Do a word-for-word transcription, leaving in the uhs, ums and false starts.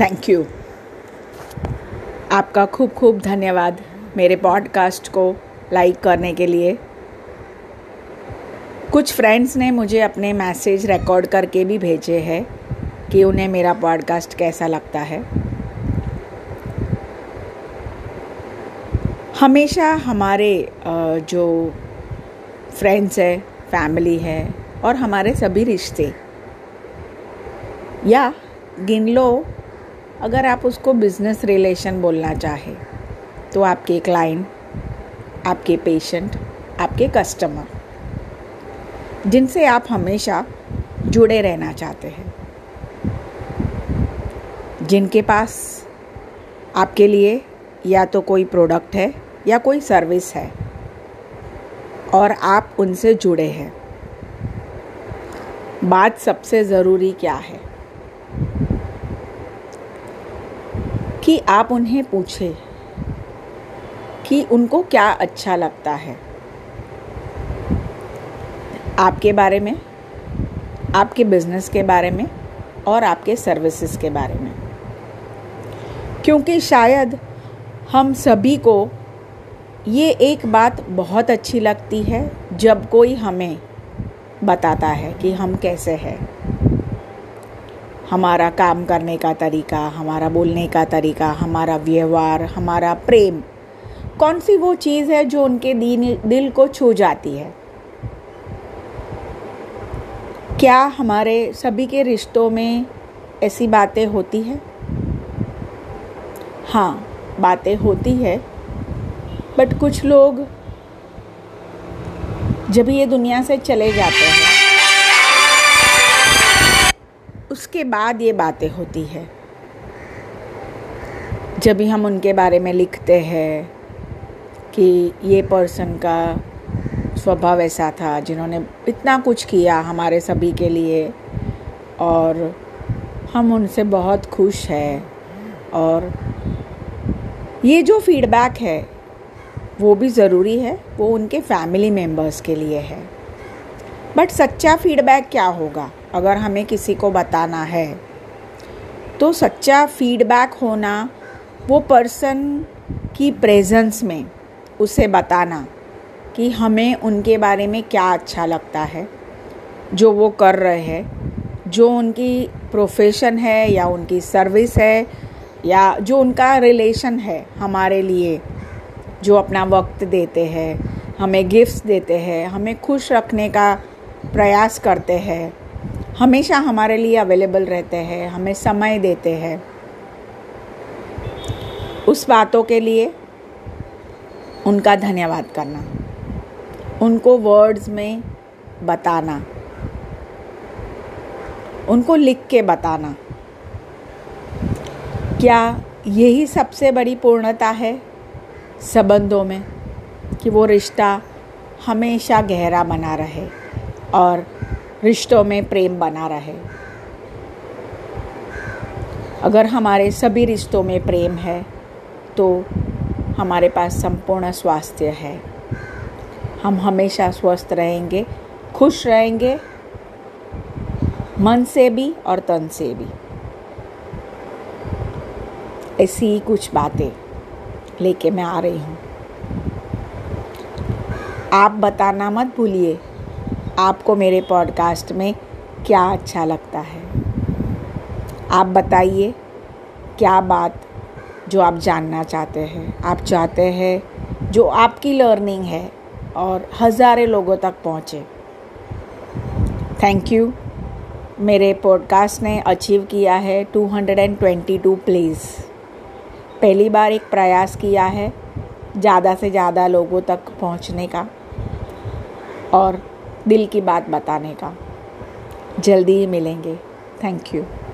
Thank you. आपका खूब खूब धन्यवाद मेरे पॉडकास्ट को लाइक करने के लिए। कुछ फ्रेंड्स ने मुझे अपने मैसेज रिकॉर्ड करके भी भेजे हैं कि उन्हें मेरा पॉडकास्ट कैसा लगता है। हमेशा हमारे जो फ्रेंड्स है, फैमिली है और हमारे सभी रिश्ते, या गिन लो अगर आप उसको बिज़नेस रिलेशन बोलना चाहे तो आपके क्लाइंट, आपके पेशेंट, आपके कस्टमर, जिनसे आप हमेशा जुड़े रहना चाहते हैं, जिनके पास आपके लिए या तो कोई प्रोडक्ट है या कोई सर्विस है और आप उनसे जुड़े हैं। बात सबसे ज़रूरी क्या है कि आप उन्हें पूछें कि उनको क्या अच्छा लगता है आपके बारे में, आपके बिजनेस के बारे में और आपके सर्विसेज के बारे में, क्योंकि शायद हम सभी को ये एक बात बहुत अच्छी लगती है जब कोई हमें बताता है कि हम कैसे हैं, हमारा काम करने का तरीका, हमारा बोलने का तरीका, हमारा व्यवहार, हमारा प्रेम, कौन सी वो चीज़ है जो उनके दिल को छू जाती है। क्या हमारे सभी के रिश्तों में ऐसी बातें होती हैं? हाँ, बातें होती है, बट कुछ लोग जब ये दुनिया से चले जाते हैं उसके बाद ये बातें होती है। जब भी हम उनके बारे में लिखते हैं कि ये पर्सन का स्वभाव ऐसा था, जिन्होंने इतना कुछ किया हमारे सभी के लिए और हम उनसे बहुत खुश हैं, और ये जो फीडबैक है वो भी ज़रूरी है, वो उनके फैमिली मेम्बर्स के लिए है। बट सच्चा फीडबैक क्या होगा? अगर हमें किसी को बताना है तो सच्चा फीडबैक होना, वो पर्सन की प्रेजेंस में उसे बताना कि हमें उनके बारे में क्या अच्छा लगता है, जो वो कर रहे हैं, जो उनकी प्रोफेशन है या उनकी सर्विस है या जो उनका रिलेशन है हमारे लिए, जो अपना वक्त देते हैं, हमें गिफ्ट्स देते हैं, हमें खुश रखने का प्रयास करते हैं, हमेशा हमारे लिए अवेलेबल रहते हैं, हमें समय देते हैं। उस बातों के लिए उनका धन्यवाद करना, उनको वर्ड्स में बताना, उनको लिख के बताना। क्या यही सबसे बड़ी पूर्णता है संबंधों में, कि वो रिश्ता हमेशा गहरा बना रहे और रिश्तों में प्रेम बना रहे? अगर हमारे सभी रिश्तों में प्रेम है तो हमारे पास संपूर्ण स्वास्थ्य है, हम हमेशा स्वस्थ रहेंगे, खुश रहेंगे, मन से भी और तन से भी। ऐसी ही कुछ बातें लेके मैं आ रही हूँ। आप बताना मत भूलिए आपको मेरे पॉडकास्ट में क्या अच्छा लगता है। आप बताइए क्या बात जो आप जानना चाहते हैं, आप चाहते हैं जो आपकी लर्निंग है और हज़ारों लोगों तक पहुँचे। Thank you. मेरे पॉडकास्ट ने अचीव किया है दो सौ बाईस प्लेस। पहली बार एक प्रयास किया है ज़्यादा से ज़्यादा लोगों तक पहुंचने का और दिल की बात बताने का। जल्दी ही मिलेंगे। Thank you.